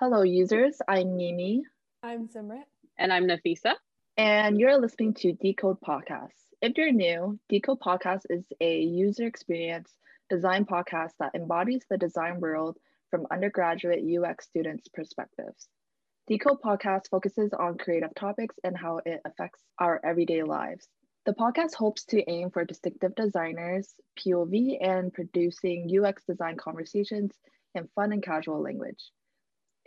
Hello, users. I'm Mimi. I'm Zimrit. And I'm Nafisa. And you're listening to Decode Podcast. If you're new, Decode Podcast is a user experience design podcast that embodies the design world from undergraduate UX students' perspectives. Decode Podcast focuses on creative topics and how it affects our everyday lives. The podcast hopes to aim for distinctive designers, POV, and producing UX design conversations in fun and casual language.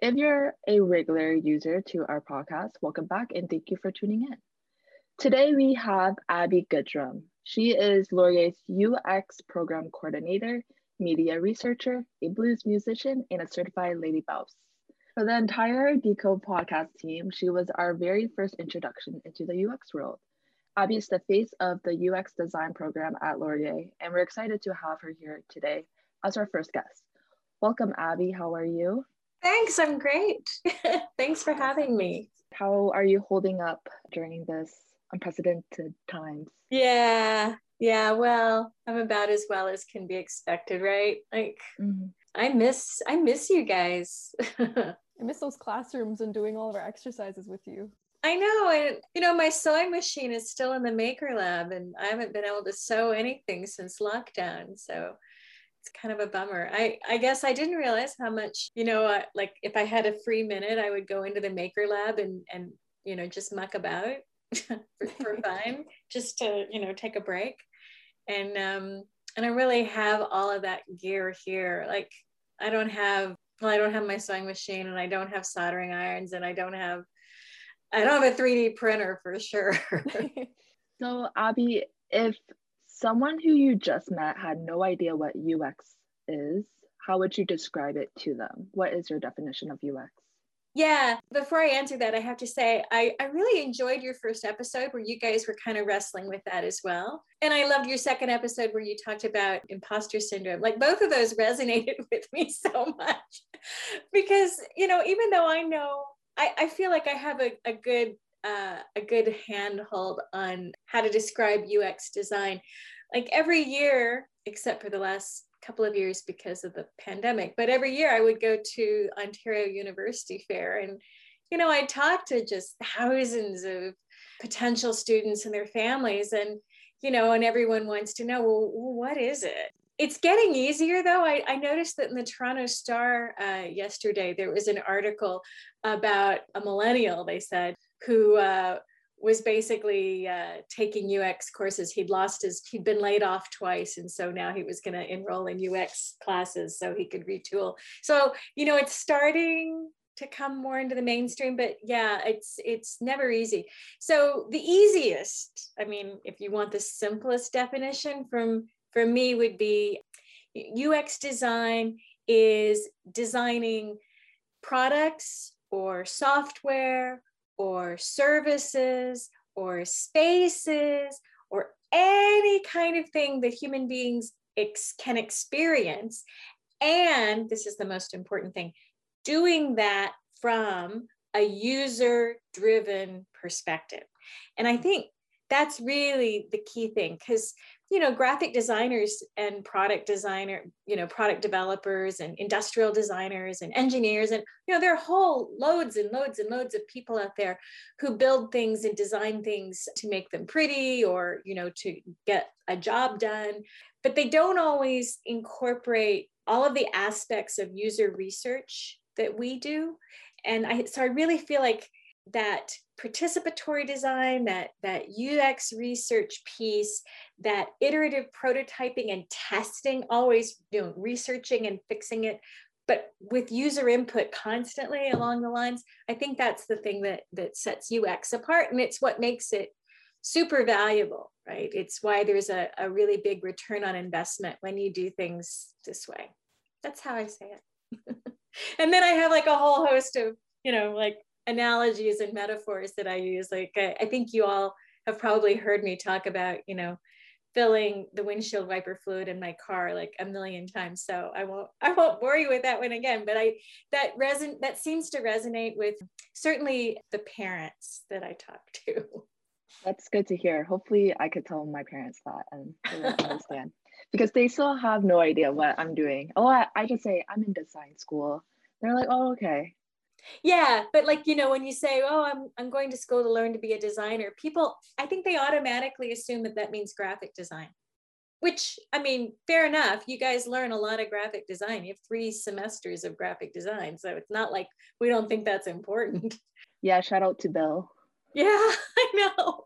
If you're a regular user to our podcast, welcome back and thank you for tuning in. Today we have Abby Goodrum. She is Laurier's UX program coordinator, media researcher, a blues musician, and a certified Lady Bouse. For the entire Decode podcast team, she was our very first introduction into the UX world. Abby is the face of the UX design program at Laurier, and we're excited to have her here today as our first guest. Welcome, Abby. How are you? Thanks, I'm great. Thanks for having me. How are you holding up during this unprecedented times? Yeah, well, I'm about as well as can be expected, right? Like, I miss you guys. I miss those classrooms and doing all of our exercises with you. I know, and you know, my sewing machine is still in the Maker Lab and I haven't been able to sew anything since lockdown, so it's kind of a bummer. I guess I didn't realize how much, you know, like if I had a free minute, I would go into the Maker Lab and you know, just muck about for fun, just to, you know, take a break. And I really have all of that gear here. Like I don't have my sewing machine and I don't have soldering irons and I don't have a 3D printer for sure. So Abby, if someone who you just met had no idea what UX is, how would you describe it to them? What is your definition of UX? Yeah, before I answer that, I have to say, I really enjoyed your first episode where you guys were kind of wrestling with that as well. And I loved your second episode where you talked about imposter syndrome. Like both of those resonated with me so much because, you know, even though I know I feel like I have a good handhold on how to describe UX design. Like every year, except for the last couple of years because of the pandemic, but every year I would go to Ontario University Fair and, you know, I talked to just thousands of potential students and their families and, you know, and everyone wants to know, well, what is it? It's getting easier though. I noticed that in the Toronto Star yesterday, there was an article about a millennial, they said, who was basically taking UX courses. He'd been laid off twice. And so now he was gonna enroll in UX classes so he could retool. So, you know, it's starting to come more into the mainstream, but yeah, it's never easy. So the easiest, I mean, if you want the simplest definition for me would be UX design is designing products or software or services or spaces or any kind of thing that human beings can experience. And this is the most important thing, doing that from a user-driven perspective. And I think that's really the key thing because, you know, graphic designers and product developers and industrial designers and engineers and, you know, there are whole loads and loads and loads of people out there who build things and design things to make them pretty or, you know, to get a job done, but they don't always incorporate all of the aspects of user research that we do. And so I really feel like that participatory design, that UX research piece, that iterative prototyping and testing, always, you know, researching and fixing it, but with user input constantly along the lines, I think that's the thing that sets UX apart, and it's what makes it super valuable, right? It's why there's a really big return on investment when you do things this way. That's how I say it. And then I have like a whole host of, you know, like analogies and metaphors that I use. Like, I think you all have probably heard me talk about, you know, filling the windshield wiper fluid in my car like a million times. So I won't bore you with that one again, but that seems to resonate with certainly the parents that I talk to. That's good to hear. Hopefully I could tell my parents that and they will understand because they still have no idea what I'm doing. Oh, I just say I'm in design school. They're like, oh, okay. Yeah, but like, you know, when you say, oh, I'm going to school to learn to be a designer, people, I think they automatically assume that that means graphic design, which, I mean, fair enough. You guys learn a lot of graphic design. You have 3 semesters of graphic design. So it's not like we don't think that's important. Yeah, shout out to Bill. Yeah, I know.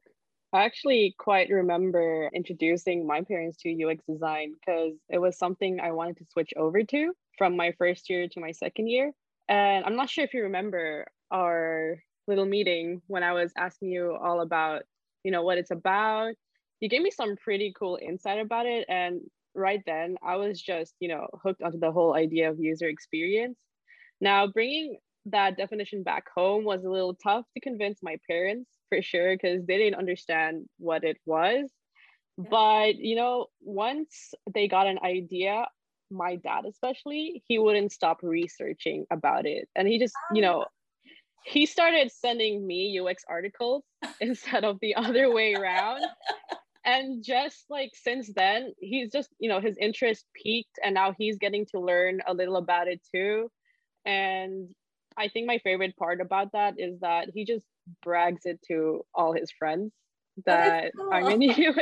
I actually quite remember introducing my parents to UX design because it was something I wanted to switch over to from my first year to my second year. And I'm not sure if you remember our little meeting when I was asking you all about, you know, what it's about. You gave me some pretty cool insight about it. And right then I was just, you know, hooked onto the whole idea of user experience. Now, bringing that definition back home was a little tough to convince my parents for sure, because they didn't understand what it was. Yeah. But, you know, once they got an idea, my dad especially, he wouldn't stop researching about it. And he just, you know, he started sending me UX articles instead of the other way around. And just like since then, he's just, you know, his interest peaked and now he's getting to learn a little about it too. And I think my favorite part about that is that he just brags it to all his friends that I'm in UX.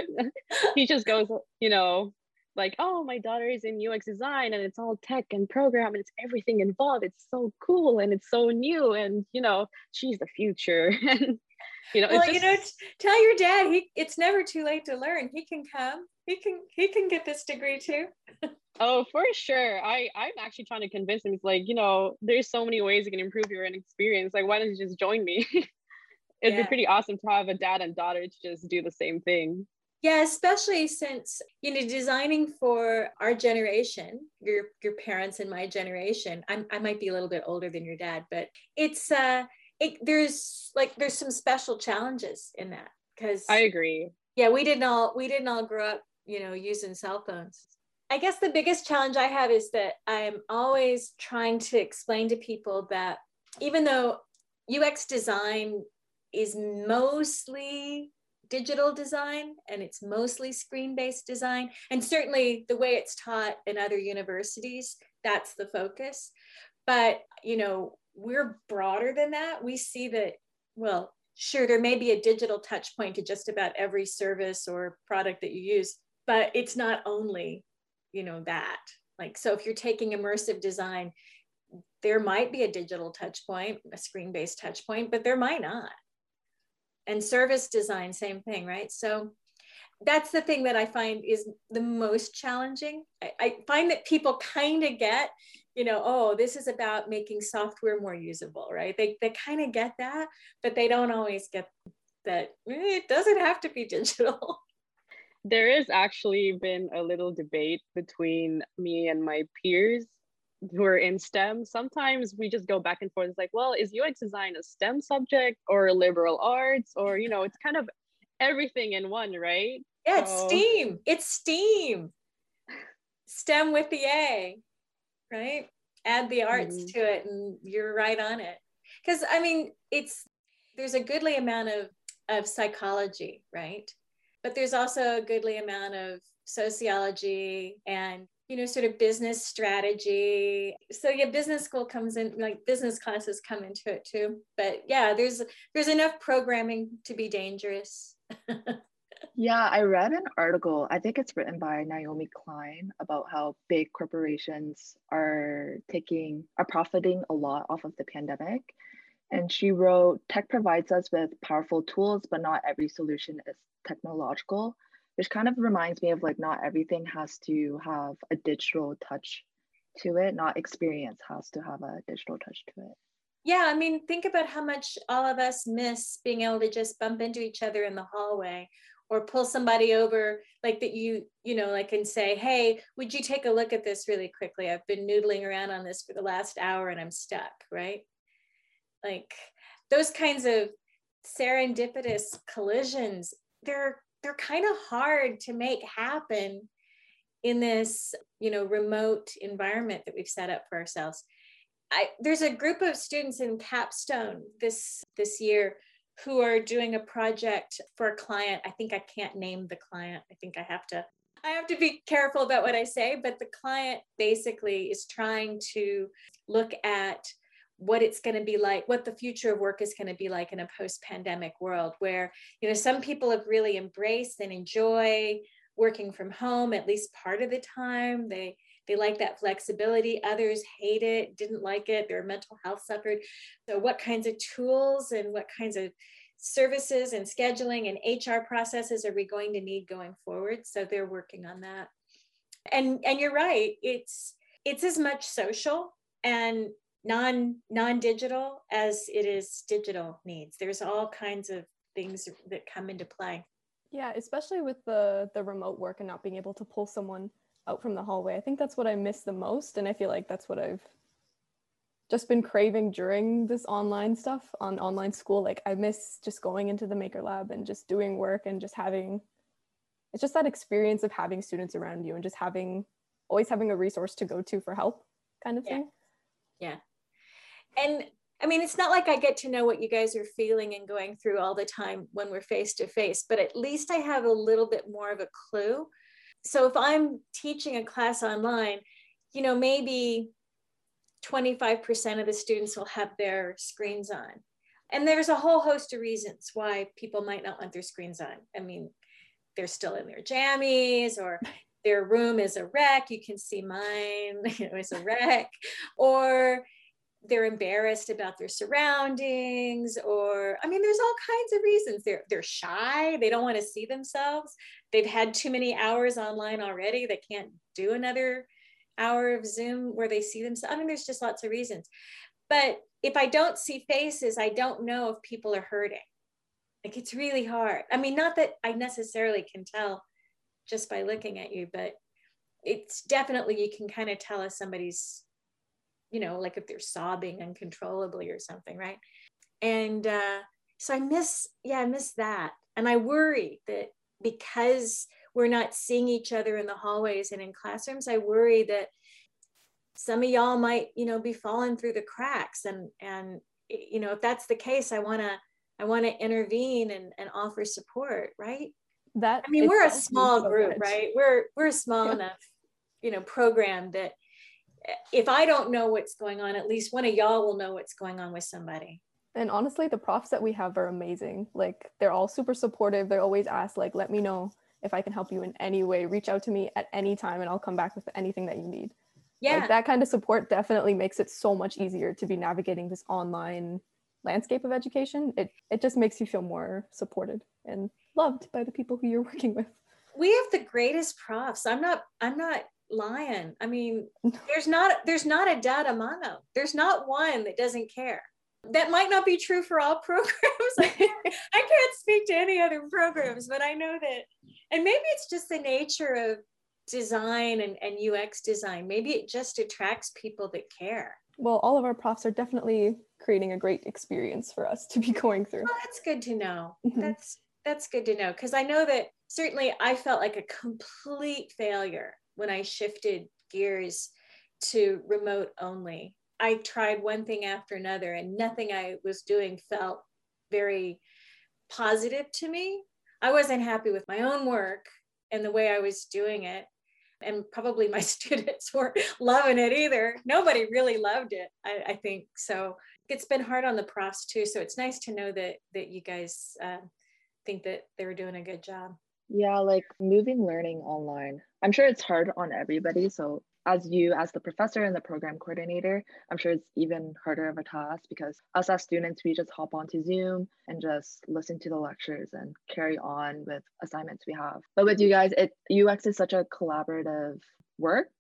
He just goes, you know, like, oh, my daughter is in UX design and it's all tech and program and it's everything involved. It's so cool and it's so new and, you know, she's the future. And, you know, well, it's just... you know, tell your dad it's never too late to learn. He can come. He can get this degree too. Oh, for sure. I'm actually trying to convince him. It's like, you know, there's so many ways you can improve your own experience. Like, why don't you just join me? It'd be pretty awesome to have a dad and daughter to just do the same thing. Yeah, especially since, you know, designing for our generation, your parents and my generation, I might be a little bit older than your dad, but it's, there's some special challenges in that. Because I agree. Yeah, we didn't all grow up, you know, using cell phones. I guess the biggest challenge I have is that I'm always trying to explain to people that even though UX design is mostly digital design and it's mostly screen-based design, and certainly the way it's taught in other universities, that's the focus. But, you know, we're broader than that. We see that, well, sure, there may be a digital touch point to just about every service or product that you use, but it's not only, you know, that. Like, so if you're taking immersive design, there might be a digital touch point, a screen-based touch point, but there might not. And service design, same thing, right? So that's the thing that I find is the most challenging. I find that people kind of get, you know, oh, this is about making software more usable, right? They kind of get that, but they don't always get that it doesn't have to be digital. There has actually been a little debate between me and my peers who are in STEM. Sometimes we just go back and forth. It's like, well, is UX design a STEM subject or liberal arts? Or, you know, it's kind of everything in one, right? Yeah, it's STEAM. It's STEAM. STEM with the A, right? Add the arts to it and you're right on it. Because, I mean, there's a goodly amount of psychology, right? But there's also a goodly amount of sociology and, you know, sort of business strategy. So yeah, business classes come into it too. But yeah, there's enough programming to be dangerous. Yeah, I read an article, I think it's written by Naomi Klein, about how big corporations are profiting a lot off of the pandemic. And she wrote, tech provides us with powerful tools, but not every solution is technological. Which kind of reminds me of, like, not everything has to have a digital touch to it. Not experience has to have a digital touch to it. Yeah, I mean, think about how much all of us miss being able to just bump into each other in the hallway or pull somebody over, like, that you know, like, and say, hey, would you take a look at this really quickly? I've been noodling around on this for the last hour and I'm stuck, right? Like, those kinds of serendipitous collisions, they're kind of hard to make happen in this, you know, remote environment that we've set up for ourselves. There's a group of students in Capstone this year who are doing a project for a client. I think I can't name the client. I think I have to be careful about what I say, but the client basically is trying to look at what it's going to be like, what the future of work is going to be like in a post-pandemic world where, you know, some people have really embraced and enjoy working from home, at least part of the time. They like that flexibility. Others hate it, didn't like it. Their mental health suffered. So what kinds of tools and what kinds of services and scheduling and HR processes are we going to need going forward? So they're working on that. And you're right, it's as much social and non-digital as it is digital needs. There's all kinds of things that come into play. Yeah, especially with the remote work and not being able to pull someone out from the hallway. I think that's what I miss the most. And I feel like that's what I've just been craving during this online stuff on online school. Like I miss just going into the Maker Lab and just doing work and just having, it's just that experience of having students around you and just having, always having a resource to go to for help kind of thing. Yeah. And I mean, it's not like I get to know what you guys are feeling and going through all the time when we're face to face, but at least I have a little bit more of a clue. So if I'm teaching a class online, you know, maybe 25% of the students will have their screens on. And there's a whole host of reasons why people might not want their screens on. I mean, they're still in their jammies, or their room is a wreck. You can see mine, you know, it's a wreck. Or they're embarrassed about their surroundings, or, I mean, there's all kinds of reasons. They're shy, they don't want to see themselves. They've had too many hours online already. They can't do another hour of Zoom where they see themselves. I mean, there's just lots of reasons. But if I don't see faces, I don't know if people are hurting. Like it's really hard. I mean, not that I necessarily can tell just by looking at you, but it's definitely, you can kind of tell if somebody's, you know, like if they're sobbing uncontrollably or something, right? And so I miss that. And I worry that because we're not seeing each other in the hallways and in classrooms, I worry that some of y'all might, you know, be falling through the cracks. And you know, if that's the case, I wanna intervene and offer support, right? That I mean, we're a small group, right? We're a small enough, you know, program that if I don't know what's going on, at least one of y'all will know what's going on with somebody. And honestly, the profs that we have are amazing. Like they're all super supportive. They're always asked, like, let me know if I can help you in any way, reach out to me at any time and I'll come back with anything that you need. Yeah. Like, that kind of support definitely makes it so much easier to be navigating this online landscape of education. It just makes you feel more supported and loved by the people who you're working with. We have the greatest profs. I'm not lying. I mean, there's not a dud among them. There's not one that doesn't care. That might not be true for all programs. I can't speak to any other programs, but I know that, and maybe it's just the nature of design and UX design. Maybe it just attracts people that care. Well, all of our profs are definitely creating a great experience for us to be going through. Well, that's good to know. That's good to know, because I know that certainly I felt like a complete failure when I shifted gears to remote only. I tried one thing after another and nothing I was doing felt very positive to me. I wasn't happy with my own work and the way I was doing it. And probably my students weren't loving it either. Nobody really loved it, I think. So it's been hard on the profs too. So it's nice to know that you guys think that they were doing a good job. Yeah, like moving learning online. I'm sure it's hard on everybody. So as you, as the professor and the program coordinator, I'm sure it's even harder of a task because us as students, we just hop onto Zoom and just listen to the lectures and carry on with assignments we have. But with you guys, UX is such a collaborative work.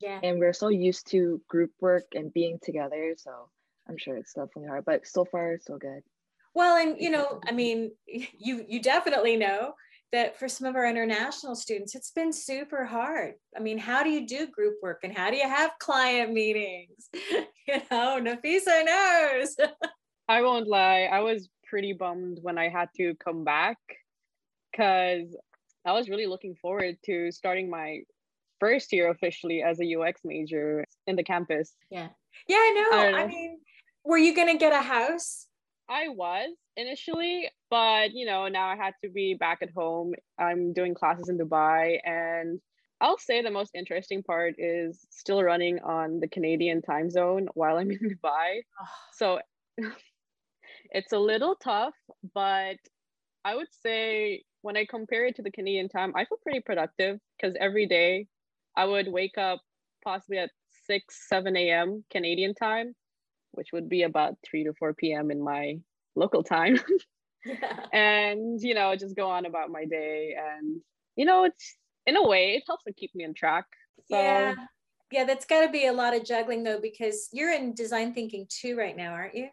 Yeah. And we're so used to group work and being together. So I'm sure it's definitely hard, but so far, so good. Well, and you know, I mean, you definitely know that for some of our international students, it's been super hard. I mean, how do you do group work and how do you have client meetings? You know, Nafisa knows. I won't lie. I was pretty bummed when I had to come back because I was really looking forward to starting my first year officially as a UX major in the campus. Yeah. Yeah, I know. I mean, were you going to get a house? I was initially, but you know, now I had to be back at home. I'm doing classes in Dubai and I'll say the most interesting part is still running on the Canadian time zone while I'm in Dubai. So it's a little tough, but I would say when I compare it to the Canadian time, I feel pretty productive because every day I would wake up possibly at 6, 7 a.m. Canadian time, which would be about 3 to 4 p.m. in my local time. Yeah. And, you know, just go on about my day. And, you know, it's, in a way, it helps to keep me on track. So. Yeah. Yeah, that's got to be a lot of juggling, though, because you're in design thinking too right now, aren't you?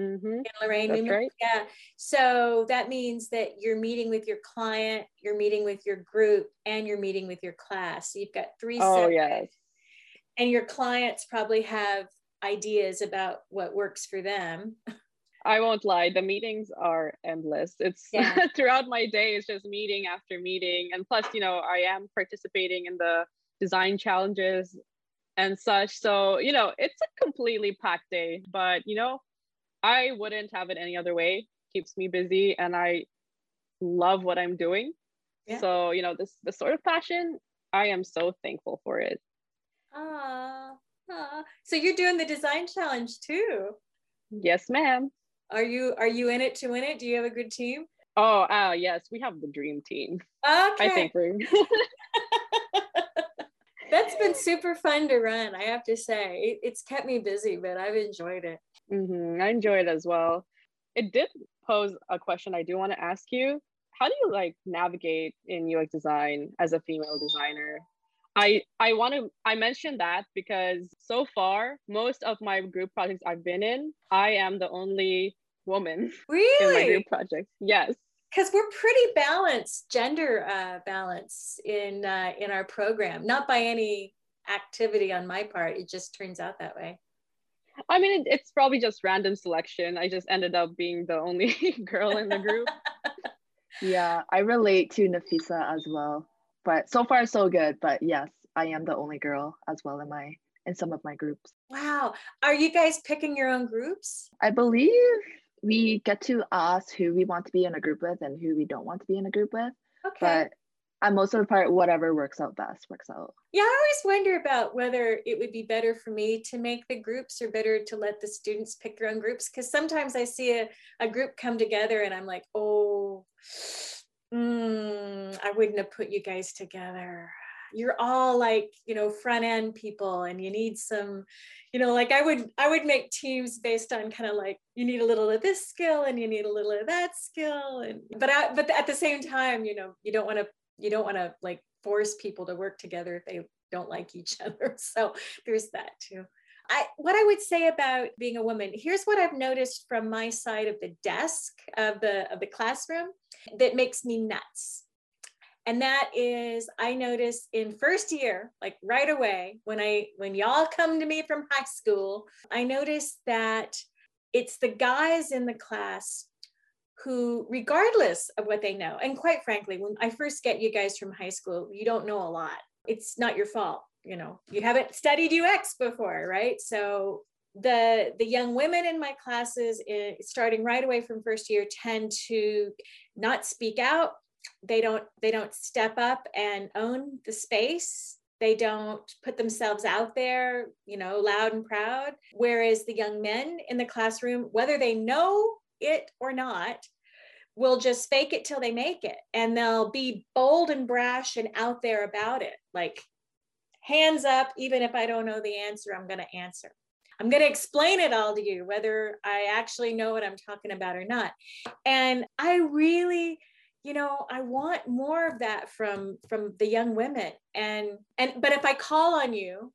Mm-hmm. In Lorraine. That's right. Yeah. So that means that you're meeting with your client, you're meeting with your group, and you're meeting with your class. So you've got three separate. Oh, yes. And your clients probably have ideas about what works for them. I won't lie, the meetings are endless. It's throughout my day, it's just meeting after meeting. And plus, you know, I am participating in the design challenges and such. So, you know, it's a completely packed day, but, you know, I wouldn't have it any other way. It keeps me busy and I love what I'm doing. Yeah. So, you know, this sort of passion, I am so thankful for it. So you're doing the design challenge too? Yes, ma'am. Are you in it to win it? Do you have a good team? Oh, yes, we have the dream team. Okay. I think we're. That's been super fun to run, I have to say. It's kept me busy, but I've enjoyed it. Mm-hmm. I enjoy it as well. It did pose a question I do want to ask you. How do you like navigate in UX design as a female designer? I mention that because so far, most of my group projects I've been in, I am the only woman in my group projects. Yes. Because we're pretty balanced, gender balance in our program. Not by any activity on my part. It just turns out that way. I mean, it's probably just random selection. I just ended up being the only girl in the group. Yeah, I relate to Nafisa as well. But so far so good, but yes, I am the only girl as well in some of my groups. Wow. Are you guys picking your own groups? I believe we get to ask who we want to be in a group with and who we don't want to be in a group with. Okay. But on most of the part, whatever works out best works out. Yeah, I always wonder about whether it would be better for me to make the groups or better to let the students pick their own groups. Because sometimes I see a group come together and I'm like, oh, I wouldn't have put you guys together. You're all like, you know, front end people and you need some, you know, like I would make teams based on kind of like, you need a little of this skill and you need a little of that skill. And, but at the same time, you know, you don't want to like force people to work together if they don't like each other. So there's that too. What I would say about being a woman, here's what I've noticed from my side of the desk of the classroom that makes me nuts. And that is, I notice in first year, like right away, when y'all come to me from high school, I notice that it's the guys in the class who, regardless of what they know, and quite frankly, when I first get you guys from high school, you don't know a lot. It's not your fault. You know, you haven't studied UX before, right? So the young women in my classes, starting right away from first year, tend to not speak out. They don't step up and own the space. They don't put themselves out there, you know, loud and proud. Whereas the young men in the classroom, whether they know it or not, will just fake it till they make it. And they'll be bold and brash and out there about it. Like, hands up, even if I don't know the answer, I'm going to answer. I'm going to explain it all to you, whether I actually know what I'm talking about or not. And I really, you know, I want more of that from the young women. But if I call on you,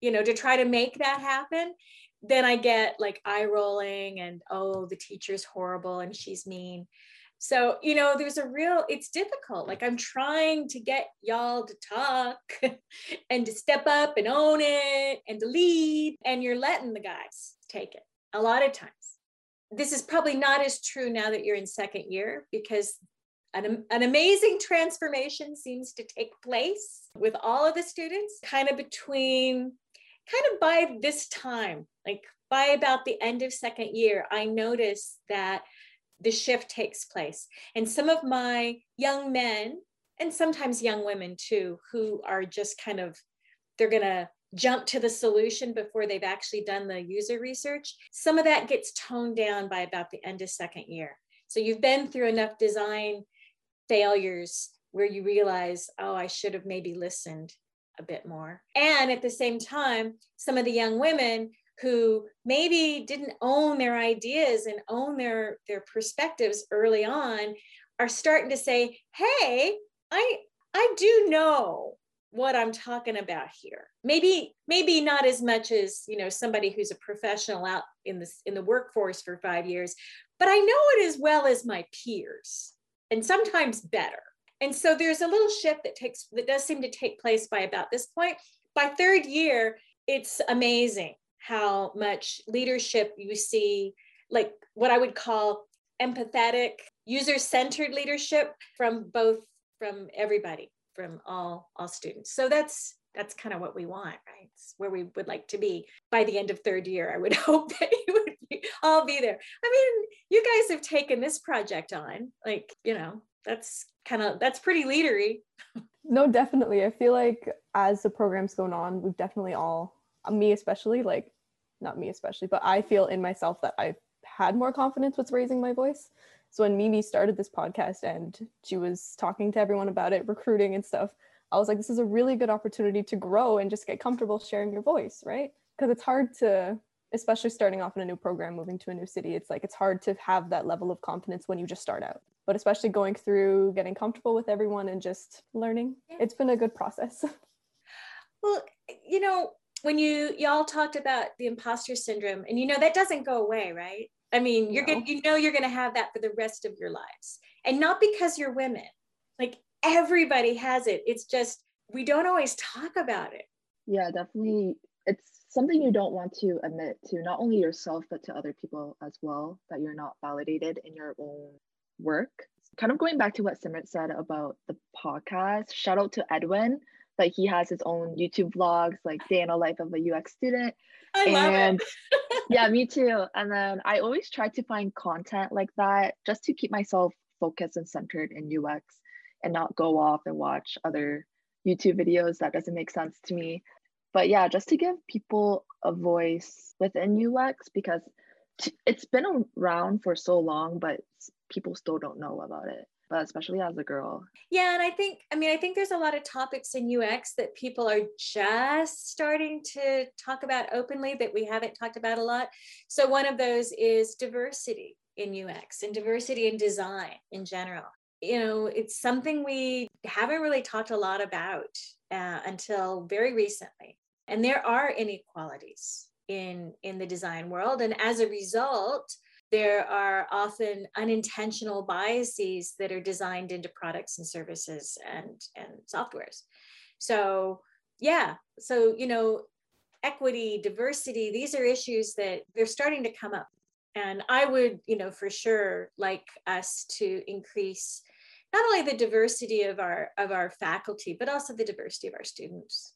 you know, to try to make that happen, then I get like eye rolling and, oh, the teacher's horrible and she's mean. So, you know, it's difficult. Like I'm trying to get y'all to talk and to step up and own it and to lead, and you're letting the guys take it a lot of times. This is probably not as true now that you're in second year, because an amazing transformation seems to take place with all of the students kind of by this time, like by about the end of second year, I noticed that the shift takes place. And some of my young men and sometimes young women too, who are just kind of, they're gonna jump to the solution before they've actually done the user research. Some of that gets toned down by about the end of second year. So you've been through enough design failures where you realize, oh, I should have maybe listened a bit more. And at the same time, some of the young women who maybe didn't own their ideas and own their perspectives early on are starting to say, hey, I do know what I'm talking about here. Maybe not as much as, you know, somebody who's a professional out in the workforce for 5 years, but I know it as well as my peers, and sometimes better. And so there's a little shift that does seem to take place by about this point. By third year, it's amazing how much leadership you see, like what I would call empathetic, user-centered leadership from everybody, from all students. So that's kind of what we want, right? It's where we would like to be by the end of third year. I would hope that you would all be there. I mean, you guys have taken this project on, like, you know, that's pretty leadery. No, definitely. I feel like as the program's going on, we've definitely all, me especially, like, not me especially, but I feel in myself that I've had more confidence with raising my voice. So when Mimi started this podcast and she was talking to everyone about it, recruiting and stuff, I was like, this is a really good opportunity to grow and just get comfortable sharing your voice, right? Because it's hard to, especially starting off in a new program, moving to a new city, it's like, it's hard to have that level of confidence when you just start out. But especially going through, getting comfortable with everyone and just learning, it's been a good process. Well, you know, when y'all talked about the imposter syndrome, and you know, that doesn't go away, right? I mean, you're going to have that for the rest of your lives, and not because you're women, like everybody has it. It's just, we don't always talk about it. Yeah, definitely. It's something you don't want to admit to, not only yourself, but to other people as well, that you're not validated in your own work. Kind of going back to what Simran said about the podcast, shout out to Edwin, like he has his own YouTube vlogs, like day in the life of a UX student. I love it. Yeah, me too. And then I always try to find content like that just to keep myself focused and centered in UX and not go off and watch other YouTube videos that doesn't make sense to me. But yeah, just to give people a voice within UX, because it's been around for so long, but people still don't know about it, but especially as a girl. Yeah, and I think there's a lot of topics in UX that people are just starting to talk about openly that we haven't talked about a lot. So one of those is diversity in UX and diversity in design in general. You know, it's something we haven't really talked a lot about until very recently. And there are inequalities in the design world. And as a result, there are often unintentional biases that are designed into products and services and softwares. So yeah, so, you know, equity, diversity, these are issues that they're starting to come up. And I would, you know, for sure like us to increase not only the diversity of our faculty, but also the diversity of our students.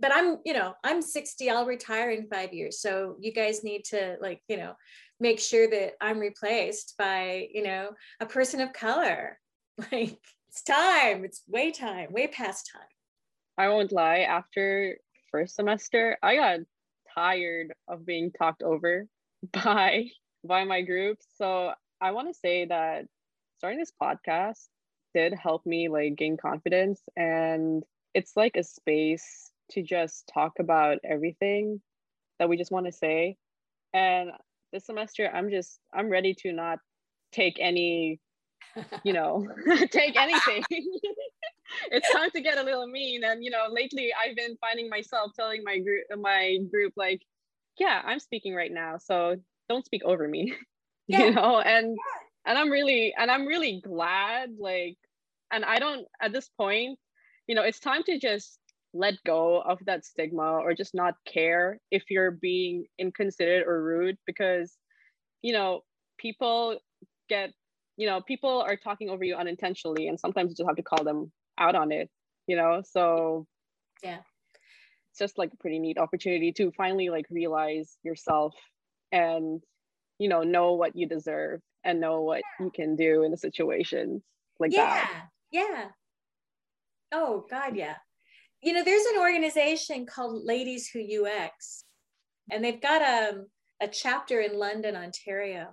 But I'm 60, I'll retire in 5 years. So you guys need to, like, you know, make sure that I'm replaced by, you know, a person of color. Like, it's time, it's way past time. I won't lie, after first semester, I got tired of being talked over by my group. So I want to say that starting this podcast did help me like gain confidence, and it's like a space to just talk about everything that we just want to say. And this semester, I'm ready to not take any, you know, take anything. It's time to get a little mean. And, you know, lately I've been finding myself telling my group, like, yeah, I'm speaking right now, so don't speak over me, yeah. You know? And I'm really glad, like, and I don't, at this point, you know, it's time to just let go of that stigma or just not care if you're being inconsiderate or rude, because, you know, people are talking over you unintentionally, and sometimes you just have to call them out on it, you know? So yeah, it's just like a pretty neat opportunity to finally like realize yourself and, you know what you deserve and know what you can do in the situation like that. Yeah. Oh, God, yeah. You know, there's an organization called Ladies Who UX, and they've got a chapter in London, Ontario,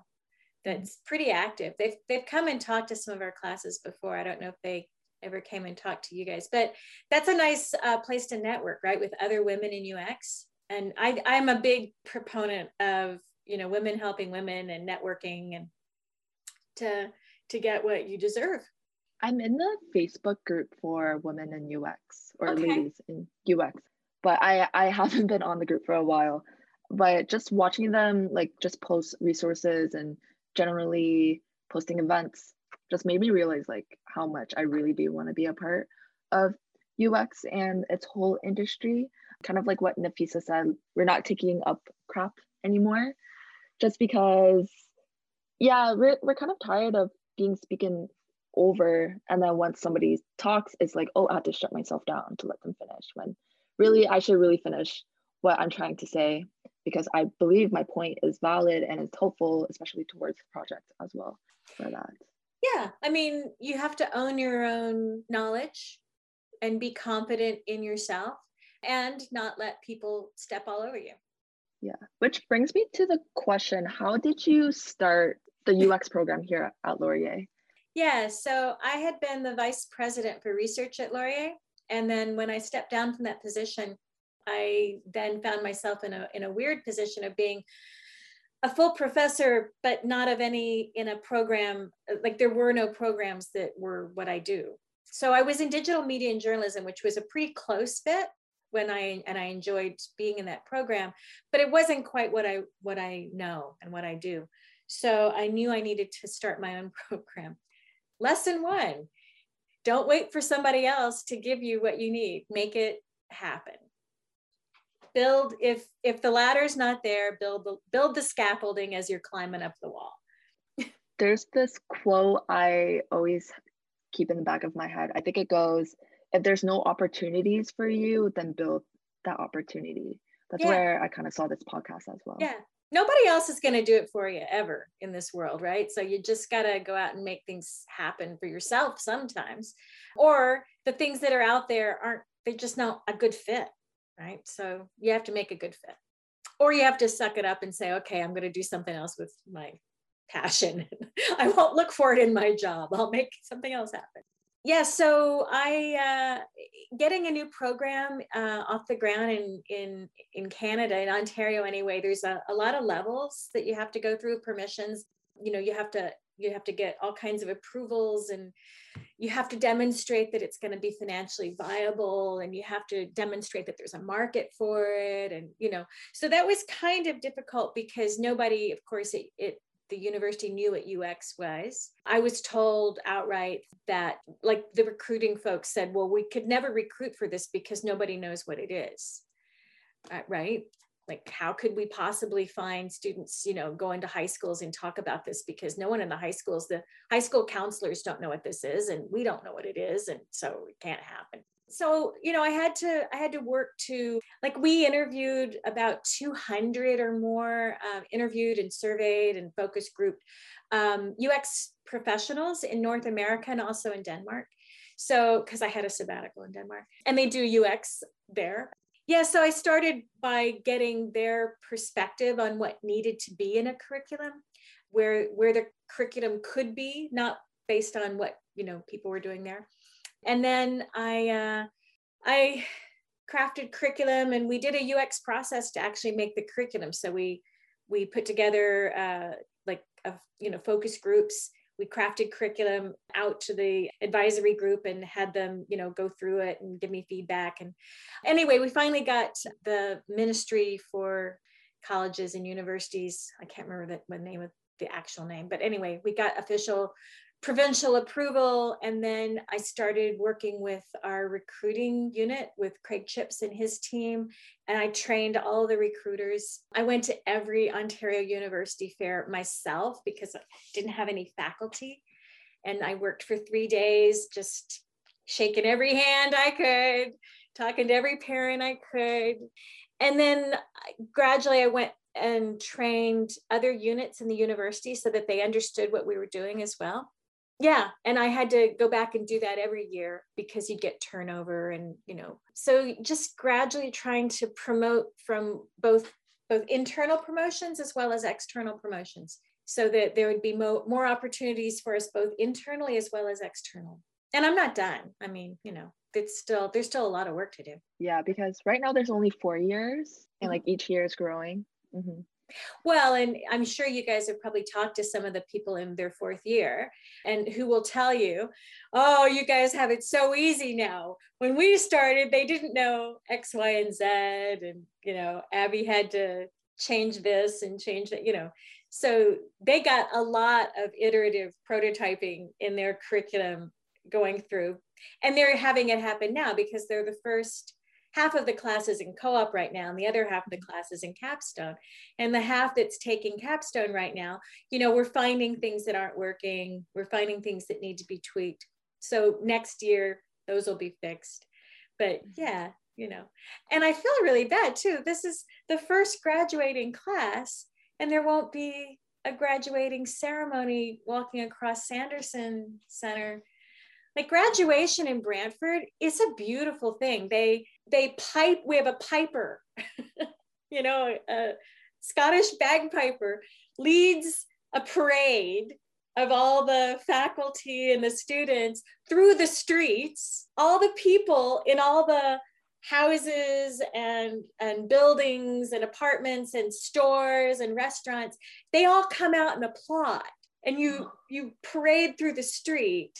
that's pretty active. They've come and talked to some of our classes before. I don't know if they ever came and talked to you guys, but that's a nice place to network, right, with other women in UX. And I'm a big proponent of, you know, women helping women and networking, and to get what you deserve. I'm in the Facebook group for women in UX, or ladies in UX, but I haven't been on the group for a while. But just watching them like just post resources and generally posting events just made me realize like how much I really do want to be a part of UX and its whole industry. Kind of like what Nafisa said, we're not taking up crap anymore, just because, yeah, we're kind of tired of being speaking over, and then once somebody talks, it's like, oh, I have to shut myself down to let them finish, when really I should really finish what I'm trying to say, because I believe my point is valid and it's helpful, especially towards the project as well for that. Yeah, I mean, you have to own your own knowledge and be confident in yourself and not let people step all over you. Yeah, which brings me to the question, how did you start the UX program here at Laurier? Yeah, so I had been the vice president for research at Laurier. And then when I stepped down from that position, I then found myself in a weird position of being a full professor, but not of any in a program, like there were no programs that were what I do. So I was in digital media and journalism, which was a pretty close fit when I enjoyed being in that program, but it wasn't quite what I know and what I do. So I knew I needed to start my own program. Lesson one, don't wait for somebody else to give you what you need, make it happen. Build, if the ladder's not there, build the scaffolding as you're climbing up the wall. There's this quote I always keep in the back of my head. I think it goes, if there's no opportunities for you, then build that opportunity. That's where I kind of saw this podcast as well. Yeah, nobody else is going to do it for you ever in this world, right? So you just got to go out and make things happen for yourself sometimes, or the things that are out there they're just not a good fit. Right. So you have to make a good fit, or you have to suck it up and say, okay, I'm going to do something else with my passion. I won't look for it in my job. I'll make something else happen. Yeah. So getting a new program off the ground in Canada, in Ontario anyway, there's a lot of levels that you have to go through, permissions, you know, you have to get all kinds of approvals, and you have to demonstrate that it's going to be financially viable, and you have to demonstrate that there's a market for it. And, you know, so that was kind of difficult because nobody, of course, the university knew what UX was. I was told outright that, like, the recruiting folks said, well, we could never recruit for this because nobody knows what it is, right? Like, how could we possibly find students, you know, go into high schools and talk about this, because no one in the high schools, the high school counselors don't know what this is, and we don't know what it is. And so it can't happen. So, you know, I had to work to, like, we interviewed about 200 or more, interviewed and surveyed and focus grouped UX professionals in North America and also in Denmark. So, because I had a sabbatical in Denmark, and they do UX there. Yeah, so I started by getting their perspective on what needed to be in a curriculum, where the curriculum could be, not based on what, you know, people were doing there. And then I crafted curriculum, and we did a UX process to actually make the curriculum. So we put together focus groups. We crafted curriculum out to the advisory group and had them, you know, go through it and give me feedback. And anyway, we finally got the Ministry for Colleges and Universities. I can't remember the name of the actual name, but anyway, we got official provincial approval. And then I started working with our recruiting unit with Craig Chips and his team. And I trained all the recruiters. I went to every Ontario University Fair myself because I didn't have any faculty. And I worked for 3 days, just shaking every hand I could, talking to every parent I could. And then gradually I went and trained other units in the university so that they understood what we were doing as well. Yeah. And I had to go back and do that every year because you'd get turnover and, you know, so just gradually trying to promote from both internal promotions as well as external promotions so that there would be more opportunities for us both internally as well as external. And I'm not done. I mean, you know, there's still a lot of work to do. Yeah, because right now there's only 4 years and like each year is growing. Mm-hmm. Well, and I'm sure you guys have probably talked to some of the people in their fourth year and who will tell you, oh, you guys have it so easy now. When we started, they didn't know X, Y, and Z. And, you know, Abby had to change this and change that, you know. So they got a lot of iterative prototyping in their curriculum going through. And they're having it happen now because they're the first half of the class is in co-op right now, and the other half of the class is in Capstone. And the half that's taking Capstone right now, you know, we're finding things that aren't working. We're finding things that need to be tweaked. So next year, those will be fixed. But yeah, you know, and I feel really bad too. This is the first graduating class, and there won't be a graduating ceremony walking across Sanderson Center. Like graduation in Brantford, it's a beautiful thing. We have a piper, you know, a Scottish bagpiper leads a parade of all the faculty and the students through the streets, all the people in all the houses and buildings and apartments and stores and restaurants, they all come out and applaud. And you parade through the street.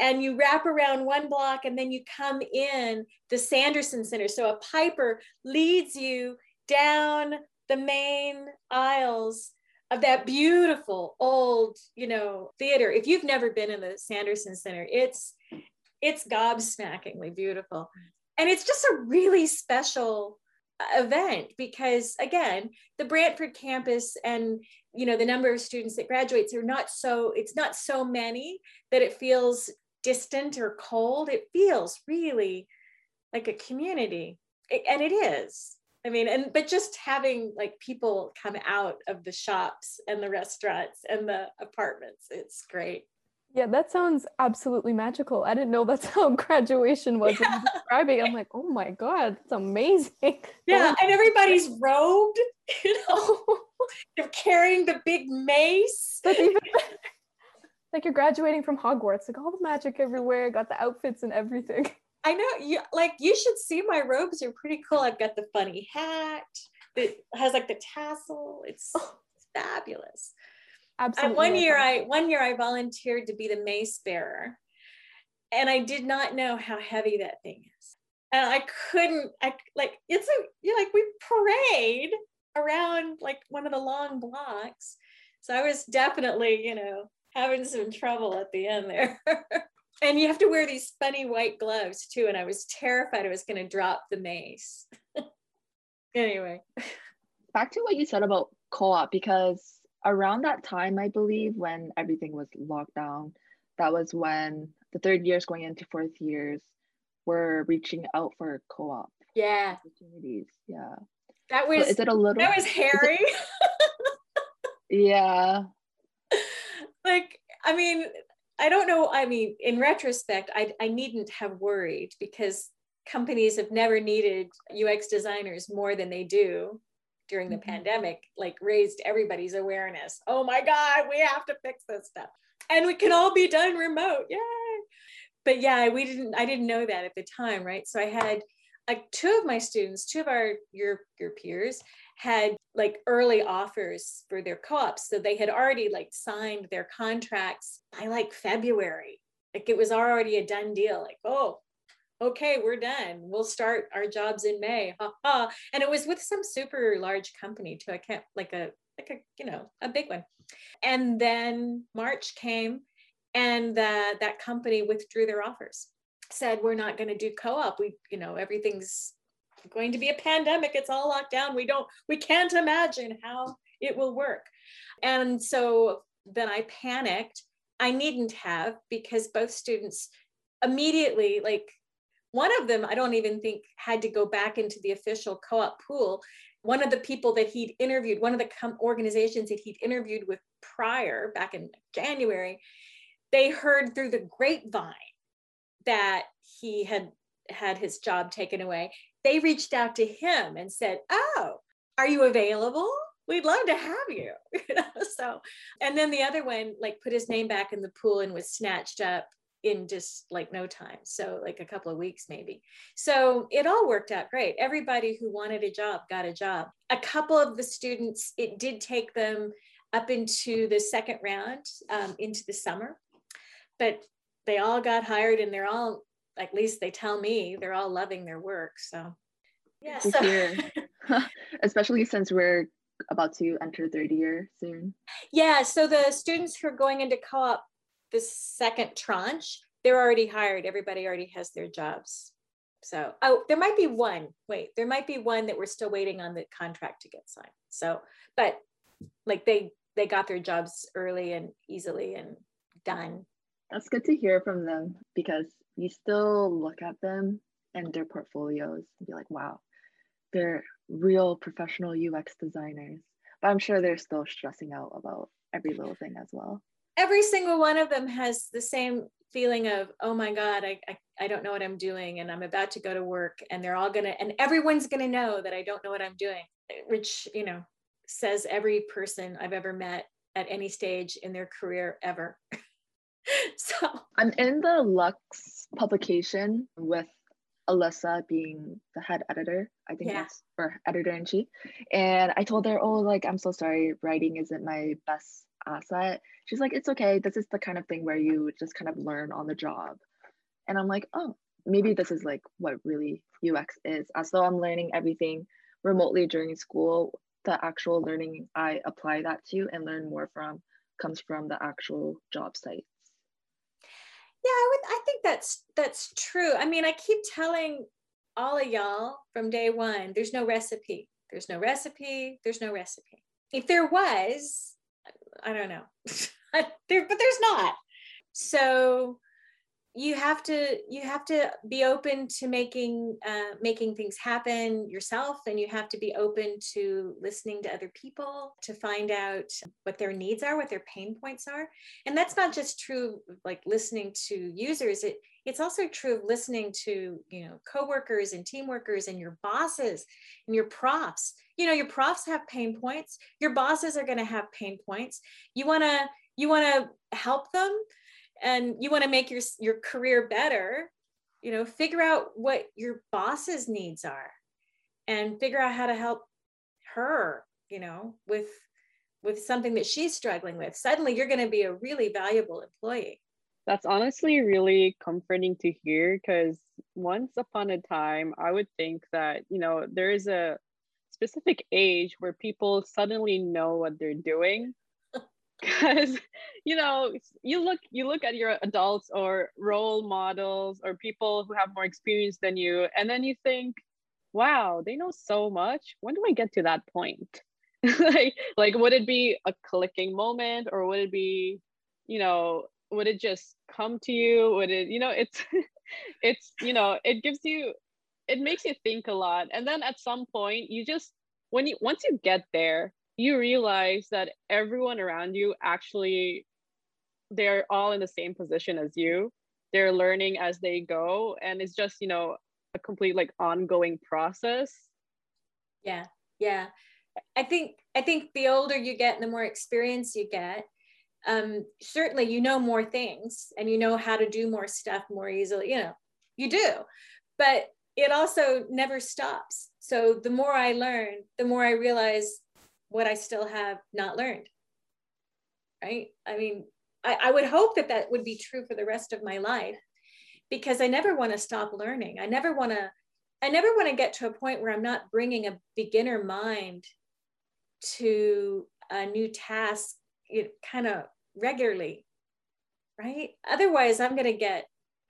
And you wrap around one block and then you come in the Sanderson Center. So a piper leads you down the main aisles of that beautiful old, you know, theater. If you've never been in the Sanderson Center, it's gobsmackingly beautiful. And it's just a really special event because again, the Brantford campus and, you know, the number of students that graduates are not so, it's not so many that it feels distant or cold. It feels really like a community, and it is. I mean, but just having like people come out of the shops and the restaurants and the apartments, it's great. Yeah, that sounds absolutely magical. I didn't know that's how graduation was describing. I'm like, oh my God, it's amazing. Yeah, and everybody's robed, you know, they're carrying the big mace. That's even like you're graduating from Hogwarts, like all the magic everywhere, got the outfits and everything. I know, you should see my robes, are pretty cool. I've got the funny hat that has like the tassel. It's fabulous. Absolutely. One year I volunteered to be the mace bearer, and I did not know how heavy that thing is. And we parade around like one of the long blocks. So I was definitely, you know, having some trouble at the end there. And you have to wear these funny white gloves too. And I was terrified I was going to drop the mace. Anyway. Back to what you said about co-op, because around that time, I believe, when everything was locked down, that was when the third years going into fourth years were reaching out for co-op opportunities. Yeah, that was. So is it a little? That was hairy. Yeah. Like, I mean, I don't know. I mean, in retrospect, I needn't have worried because companies have never needed UX designers more than they do during the pandemic, like raised everybody's awareness. Oh my God, we have to fix this stuff. And we can all be done remote, yay. But yeah, I didn't know that at the time, right? So I had like two of your peers had like early offers for their co-ops. So they had already like signed their contracts by like February. Like it was already a done deal, like, oh, okay, we're done. We'll start our jobs in May. Ha-ha. And it was with some super large company too. I can't like a, you know, a big one. And then March came and that company withdrew their offers, said, we're not going to do co-op. We, you know, everything's going to be a pandemic. It's all locked down. We can't imagine how it will work. And so then I panicked. I needn't have, because both students immediately, like, one of them, I don't even think had to go back into the official co-op pool. One of the people that he'd interviewed, one of the organizations that he'd interviewed with prior, back in January, they heard through the grapevine that he had his job taken away. They reached out to him and said, "Oh, are you available? We'd love to have you." So, and then the other one like put his name back in the pool and was snatched up in just like no time. So like a couple of weeks maybe. So it all worked out great. Everybody who wanted a job got a job. A couple of the students, it did take them up into the second round, into the summer, but they all got hired and they're all, at least they tell me, they're all loving their work. So yeah. So. Especially since we're about to enter third year soon. Yeah, so the students who are going into co-op, the second tranche, they're already hired. Everybody already has their jobs. So, oh, there might be one, wait, there might be one that we're still waiting on the contract to get signed. So, but like they got their jobs early and easily and done. That's good to hear from them, because you still look at them and their portfolios and be like, wow, they're real professional UX designers. But I'm sure they're still stressing out about every little thing as well. Every single one of them has the same feeling of, oh my God, I don't know what I'm doing and I'm about to go to work and they're all gonna, and everyone's gonna know that I don't know what I'm doing, which, you know, says every person I've ever met at any stage in their career ever. So I'm in the Lux publication with Alyssa being the head editor, I think, yeah. That's or editor-in-chief. And I told her, oh, like, I'm so sorry, writing isn't my best asset. She's like, it's okay. This is the kind of thing where you just kind of learn on the job. And I'm like, oh, maybe this is like what really UX is. As though I'm learning everything remotely during school, the actual learning I apply that to and learn more from comes from the actual job sites. Yeah, I think that's true. I mean, I keep telling all of y'all from day one, there's no recipe. There's no recipe. There's no recipe. If there was, I don't know, but there's not. So you have to be open to making things happen yourself, and you have to be open to listening to other people to find out what their needs are, what their pain points are. And that's not just true of like listening to users. It's also true of listening to, you know, coworkers and team workers and your bosses and your profs. You know, your profs have pain points. Your bosses are going to have pain points. You want to help them, and you want to make your career better. You know, figure out what your boss's needs are and figure out how to help her, you know, with something that she's struggling with. Suddenly you're going to be a really valuable employee. That's honestly really comforting to hear, because once upon a time, I would think that, you know, there is a specific age where people suddenly know what they're doing. Because, you know, you look at your adults or role models or people who have more experience than you, and then you think, wow, they know so much. When do I get to that point? like, would it be a clicking moment, or would it be, you know, would it just come to you? Would it, you know, it's, you know, it makes you think a lot. And then at some point, once you get there, you realize that everyone around you, actually, they're all in the same position as you. They're learning as they go. And it's just, you know, a complete like ongoing process. Yeah. Yeah. I think the older you get and the more experience you get, certainly, you know more things and you know how to do more stuff more easily, you know, you do, but it also never stops. So the more I learn, the more I realize what I still have not learned, right? I mean, I would hope that would be true for the rest of my life, because I never want to stop learning. I never want to get to a point where I'm not bringing a beginner mind to a new task kind of regularly, right? Otherwise, I'm going to get,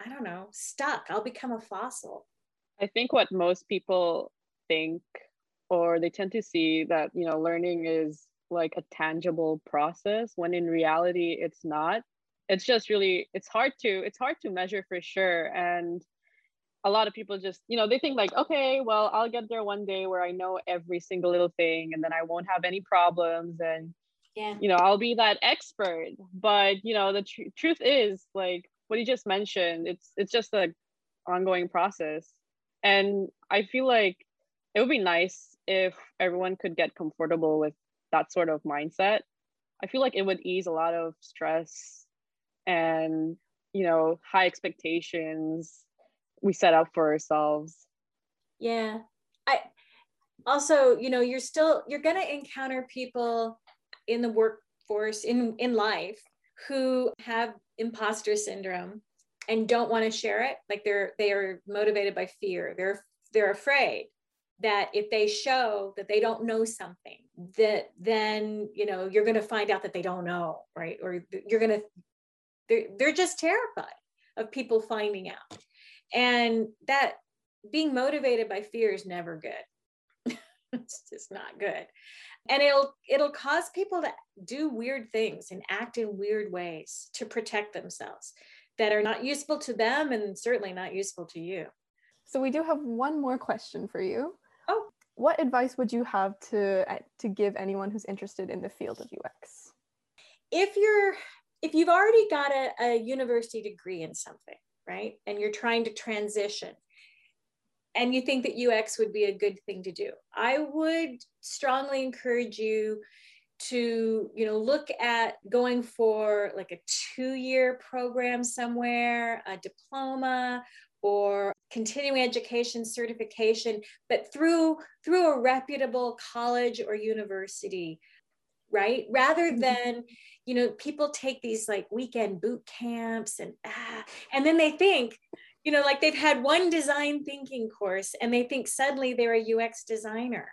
I don't know, stuck. I'll become a fossil. I think what most people think, or they tend to see, that, you know, learning is like a tangible process, when in reality it's not. It's just really, it's hard to measure for sure. And a lot of people just, you know, they think like, okay, well, I'll get there one day where I know every single little thing and then I won't have any problems. And Yeah. You know, I'll be that expert. But, you know, the truth is, like what you just mentioned, it's just an ongoing process. And I feel like it would be nice if everyone could get comfortable with that sort of mindset. I feel like it would ease a lot of stress and, you know, high expectations we set up for ourselves. Yeah. I also, you know, you're going to encounter people in the workforce, in life, who have imposter syndrome and don't want to share it. Like they are motivated by fear. They're afraid that if they show that they don't know something, that then, you know, you're going to find out that they don't know, right? Or they're just terrified of people finding out. And that being motivated by fear is never good. It's just not good. And it'll cause people to do weird things and act in weird ways to protect themselves that are not useful to them and certainly not useful to you. So we do have one more question for you. Oh. What advice would you have to give anyone who's interested in the field of UX? If you've already got a university degree in something, right? And you're trying to transition and you think that UX would be a good thing to do, I would strongly encourage you to, you know, look at going for like a 2-year program somewhere, a diploma or continuing education certification, but through a reputable college or university, right? Rather than, you know, people take these like weekend boot camps and then they think, you know, like they've had one design thinking course and they think suddenly they're a UX designer.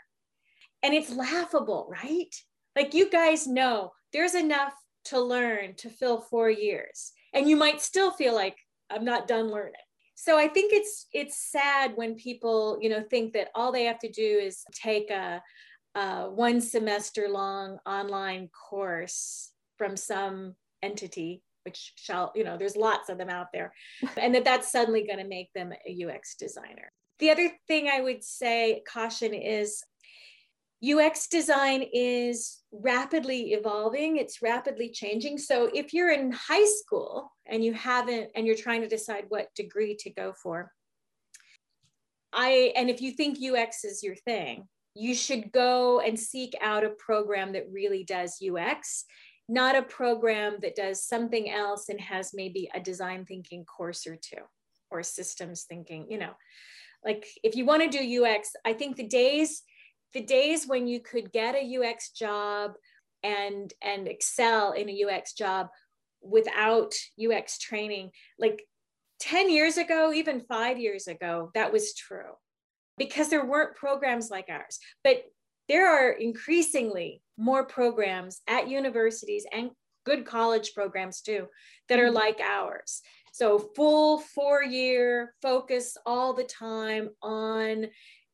And it's laughable, right? Like you guys know there's enough to learn to fill 4 years and you might still feel like I'm not done learning. So I think it's sad when people, you know, think that all they have to do is take a 1 semester long online course from some entity, which shall, you know, there's lots of them out there, and that's suddenly going to make them a UX designer. The other thing I would say, caution, is UX design is rapidly evolving. It's rapidly changing. So if you're in high school and you're trying to decide what degree to go for, and if you think UX is your thing, you should go and seek out a program that really does UX, not a program that does something else and has maybe a design thinking course or two, or systems thinking, you know. Like if you want to do UX, I think the days when you could get a UX job and excel in a UX job without UX training, like 10 years ago, even 5 years ago, that was true because there weren't programs like ours. But there are increasingly more programs at universities and good college programs too that are like ours. So full 4-year focus all the time on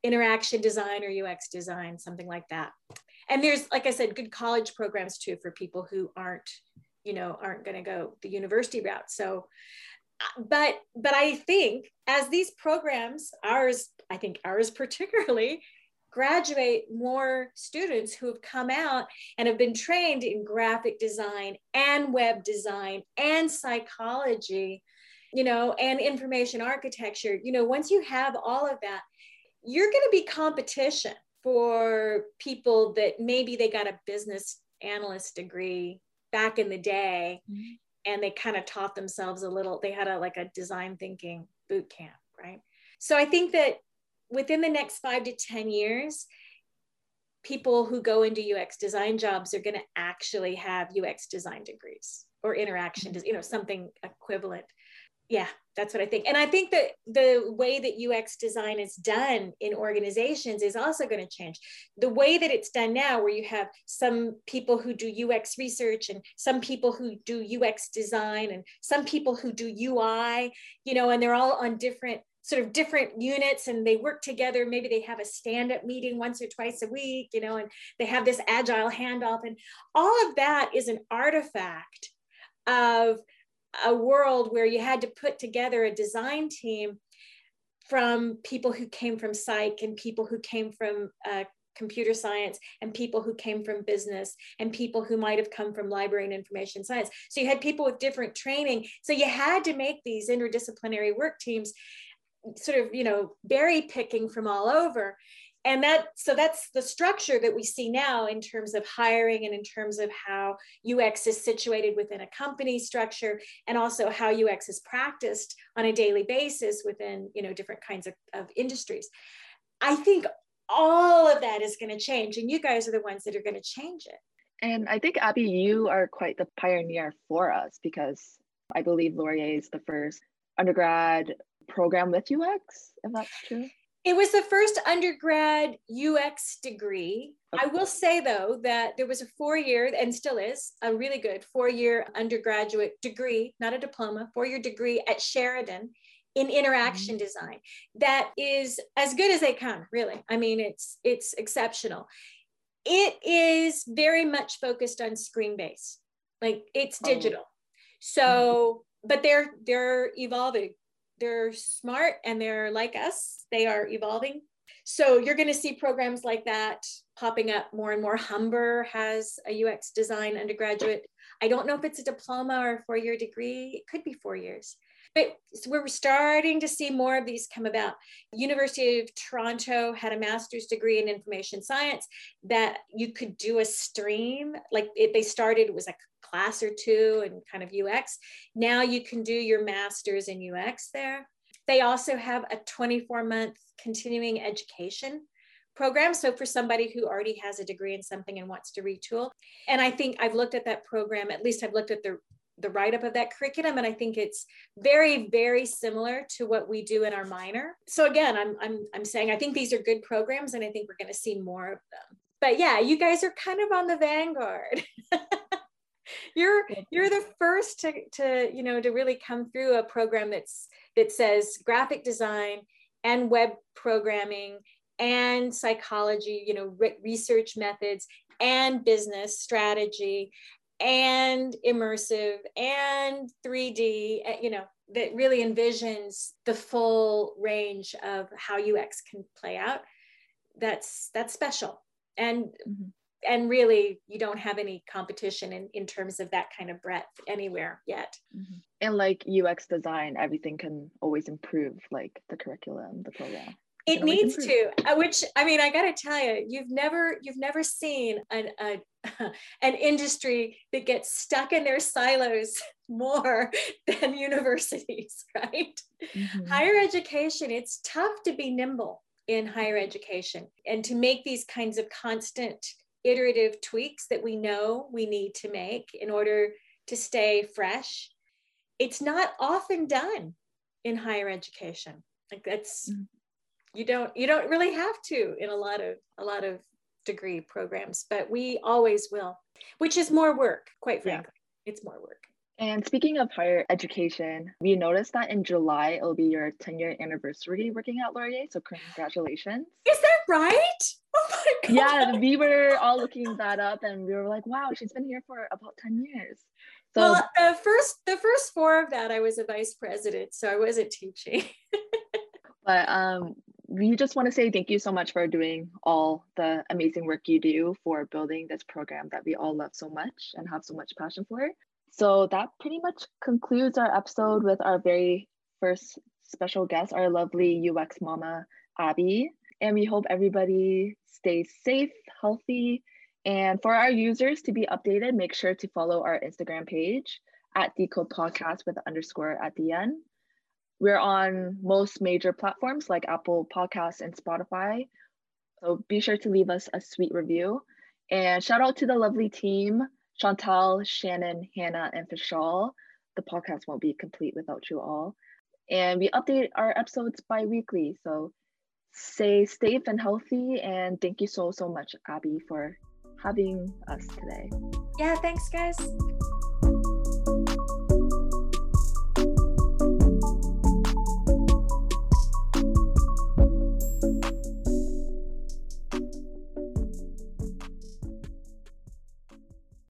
interaction design or UX design, something like that. And there's, like I said, good college programs too for people who aren't going to go the university route. So, but I think as these programs, ours particularly, graduate more students who have come out and have been trained in graphic design and web design and psychology, you know, and information architecture, you know, once you have all of that, you're going to be competition for people that maybe they got a business analyst degree back in the day, mm-hmm. and they kind of taught themselves a little. They had a design thinking boot camp, right? So I think that within the next 5 to 10 years, people who go into UX design jobs are going to actually have UX design degrees or interaction, you know, something equivalent. Yeah, that's what I think. And I think that the way that UX design is done in organizations is also going to change. The way that it's done now, where you have some people who do UX research and some people who do UX design and some people who do UI, you know, and they're all on different units and they work together. Maybe they have a stand-up meeting once or twice a week, you know, and they have this agile handoff. And all of that is an artifact of a world where you had to put together a design team from people who came from psych and people who came from computer science and people who came from business and people who might have come from library and information science. So you had people with different training. So you had to make these interdisciplinary work teams sort of, you know, berry picking from all over. And that, so that's the structure that we see now in terms of hiring and in terms of how UX is situated within a company structure, and also how UX is practiced on a daily basis within, you know, different kinds of industries. I think all of that is going to change, and you guys are the ones that are going to change it. And I think, Abby, you are quite the pioneer for us, because I believe Laurier is the first undergrad program with UX, if that's true. It was the first undergrad UX degree. Okay. I will say, though, that there was a four-year, and still is, a really good four-year undergraduate degree, not a diploma, four-year degree at Sheridan in interaction design. That is as good as they come, really. I mean, it's exceptional. It is very much focused on screen-based, like it's digital. So, but they're evolving. They're smart and they're like us, they are evolving. So you're going to see programs like that popping up more and more. Humber has a UX design undergraduate. I don't know if it's a diploma or a four-year degree. It could be 4 years. But we're starting to see more of these come about. University of Toronto had a master's degree in information science that you could do a stream. Like they started, it was a class or two and kind of UX. Now you can do your master's in UX there. They also have a 24-month continuing education program. So for somebody who already has a degree in something and wants to retool. And I think I've looked at that program, at least I've looked at the write-up of that curriculum. And I think it's very, very similar to what we do in our minor. So again, I'm saying, I think these are good programs and I think we're going to see more of them. But yeah, you guys are kind of on the vanguard. You're the first to really come through a program that says graphic design and web programming and psychology, you know, research methods and business strategy and immersive and 3D, you know, that really envisions the full range of how UX can play out. That's special. And really, you don't have any competition in terms of that kind of breadth anywhere yet. And like UX design, everything can always improve, like the curriculum, the program. It needs to, which, I mean, I gotta tell you, you've never seen an industry that gets stuck in their silos more than universities, right? Higher education, it's tough to be nimble in higher education and to make these kinds of constant iterative tweaks that we know we need to make in order to stay fresh. It's not often done in higher education. Like that's, you don't really have to in a lot of degree programs, but we always will, which is more work, quite frankly. Yeah. It's more work. And speaking of higher education, we noticed that in July, it'll be your 10-year anniversary working at Laurier. So congratulations. Is that right? Oh my God. Yeah, we were all looking that up and we were like, wow, she's been here for about 10 years. So, well, the first four of that, I was a vice president, so I wasn't teaching. But we just want to say thank you so much for doing all the amazing work you do for building this program that we all love so much and have so much passion for. So that pretty much concludes our episode with our very first special guest, our lovely UX mama, Abby. And we hope everybody stays safe, healthy. And for our users to be updated, make sure to follow our Instagram page at Decode Podcast with _ at the end. We're on most major platforms like Apple Podcasts and Spotify. So be sure to leave us a sweet review. And shout out to the lovely team, Chantal, Shannon, Hannah, and Fishal. The podcast won't be complete without you all. And we update our episodes bi-weekly. So stay safe and healthy. And thank you so much, Abby, for having us today. Yeah, thanks, guys.